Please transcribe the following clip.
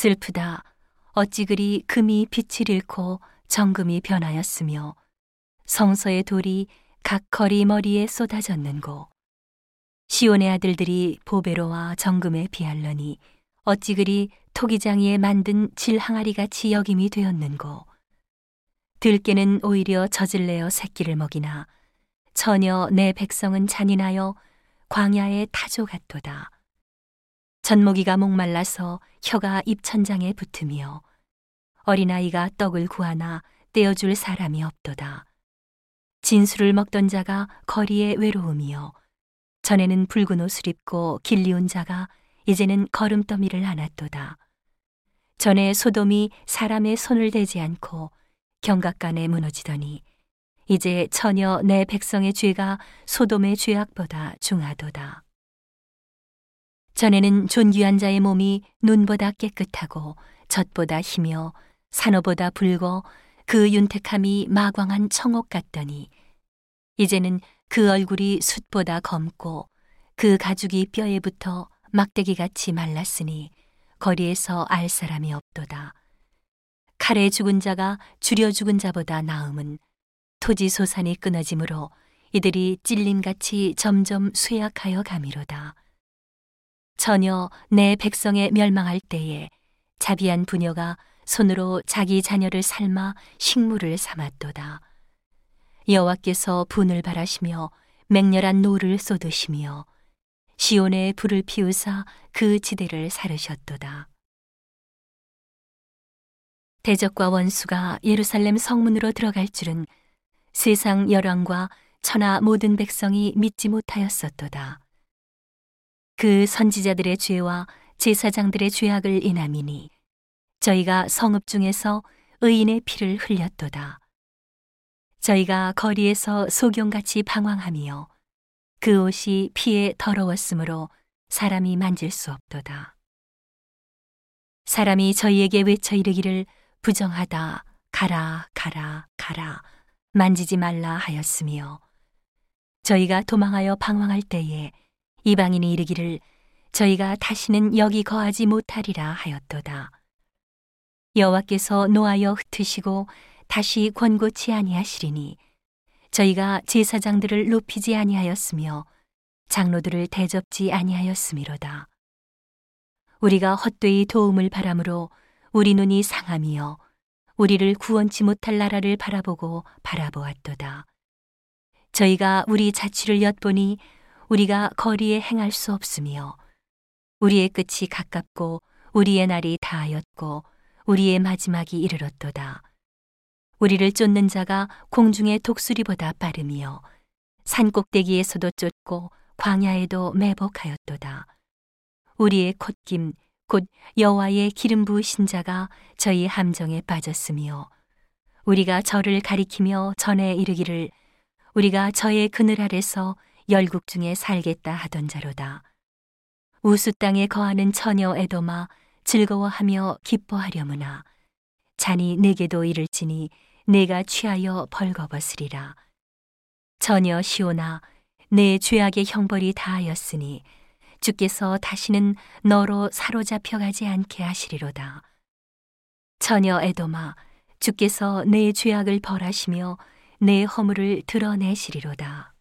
슬프다. 어찌 그리 금이 빛을 잃고 정금이 변하였으며 성서의 돌이 각 거리 머리에 쏟아졌는고. 시온의 아들들이 보배로와 정금에 비할러니 어찌 그리 토기장이에 만든 질 항아리같이 여김이 되었는고. 들깨는 오히려 젖을 내어 새끼를 먹이나 전혀 내 백성은 잔인하여 광야의 타조 같도다. 젖먹이가 목말라서 혀가 입천장에 붙으며 어린아이가 떡을 구하나 떼어줄 사람이 없도다. 진수를 먹던 자가 거리에 외로움이여 전에는 붉은 옷을 입고 길리온 자가 이제는 걸음더미를 안았도다. 전에 소돔이 사람의 손을 대지 않고 경각간에 무너지더니 이제 전혀 내 백성의 죄가 소돔의 죄악보다 중하도다. 전에는 존귀한 자의 몸이 눈보다 깨끗하고 젖보다 희며 산호보다 붉어 그 윤택함이 마광한 청옥 같더니 이제는 그 얼굴이 숯보다 검고 그 가죽이 뼈에 붙어 막대기같이 말랐으니 거리에서 알 사람이 없도다. 칼에 죽은 자가 줄여 죽은 자보다 나음은 토지 소산이 끊어짐으로 이들이 찔림같이 점점 쇠약하여 가미로다. 전혀 내 백성의 멸망할 때에 자비한 부녀가 손으로 자기 자녀를 삶아 식물을 삼았도다. 여호와께서 분을 바라시며 맹렬한 노를 쏟으시며 시온에 불을 피우사 그 지대를 사르셨도다. 대적과 원수가 예루살렘 성문으로 들어갈 줄은 세상 열왕과 천하 모든 백성이 믿지 못하였었도다. 그 선지자들의 죄와 제사장들의 죄악을 인함이니 저희가 성읍 중에서 의인의 피를 흘렸도다. 저희가 거리에서 소경같이 방황하며 그 옷이 피에 더러웠으므로 사람이 만질 수 없도다. 사람이 저희에게 외쳐 이르기를 부정하다 가라 가라 가라 만지지 말라 하였으며 저희가 도망하여 방황할 때에 이방인이 이르기를 저희가 다시는 여기 거하지 못하리라 하였도다. 여호와께서 노하여 흩으시고 다시 권고치 아니하시리니 저희가 제사장들을 높이지 아니하였으며 장로들을 대접지 아니하였음이로다. 우리가 헛되이 도움을 바라므로 우리 눈이 상함이여 우리를 구원치 못할 나라를 바라보았도다. 저희가 우리 자취를 엿보니 우리가 거리에 행할 수 없으며 우리의 끝이 가깝고 우리의 날이 다하였고 우리의 마지막이 이르렀도다. 우리를 쫓는 자가 공중의 독수리보다 빠르며 산꼭대기에서도 쫓고 광야에도 매복하였도다. 우리의 콧김 곧 여호와의 기름 부으신 자가 저희 함정에 빠졌으며 우리가 저를 가리키며 전에 이르기를 우리가 저의 그늘 아래서 열국 중에 살겠다 하던 자로다. 우수 땅에 거하는 처녀 에돔아 즐거워하며 기뻐하려무나 잔이 내게도 이를지니 내가 취하여 벌거벗으리라. 처녀 시온아 내 죄악의 형벌이 다하였으니 주께서 다시는 너로 사로잡혀가지 않게 하시리로다. 처녀 에돔아 주께서 내 죄악을 벌하시며 내 허물을 드러내시리로다.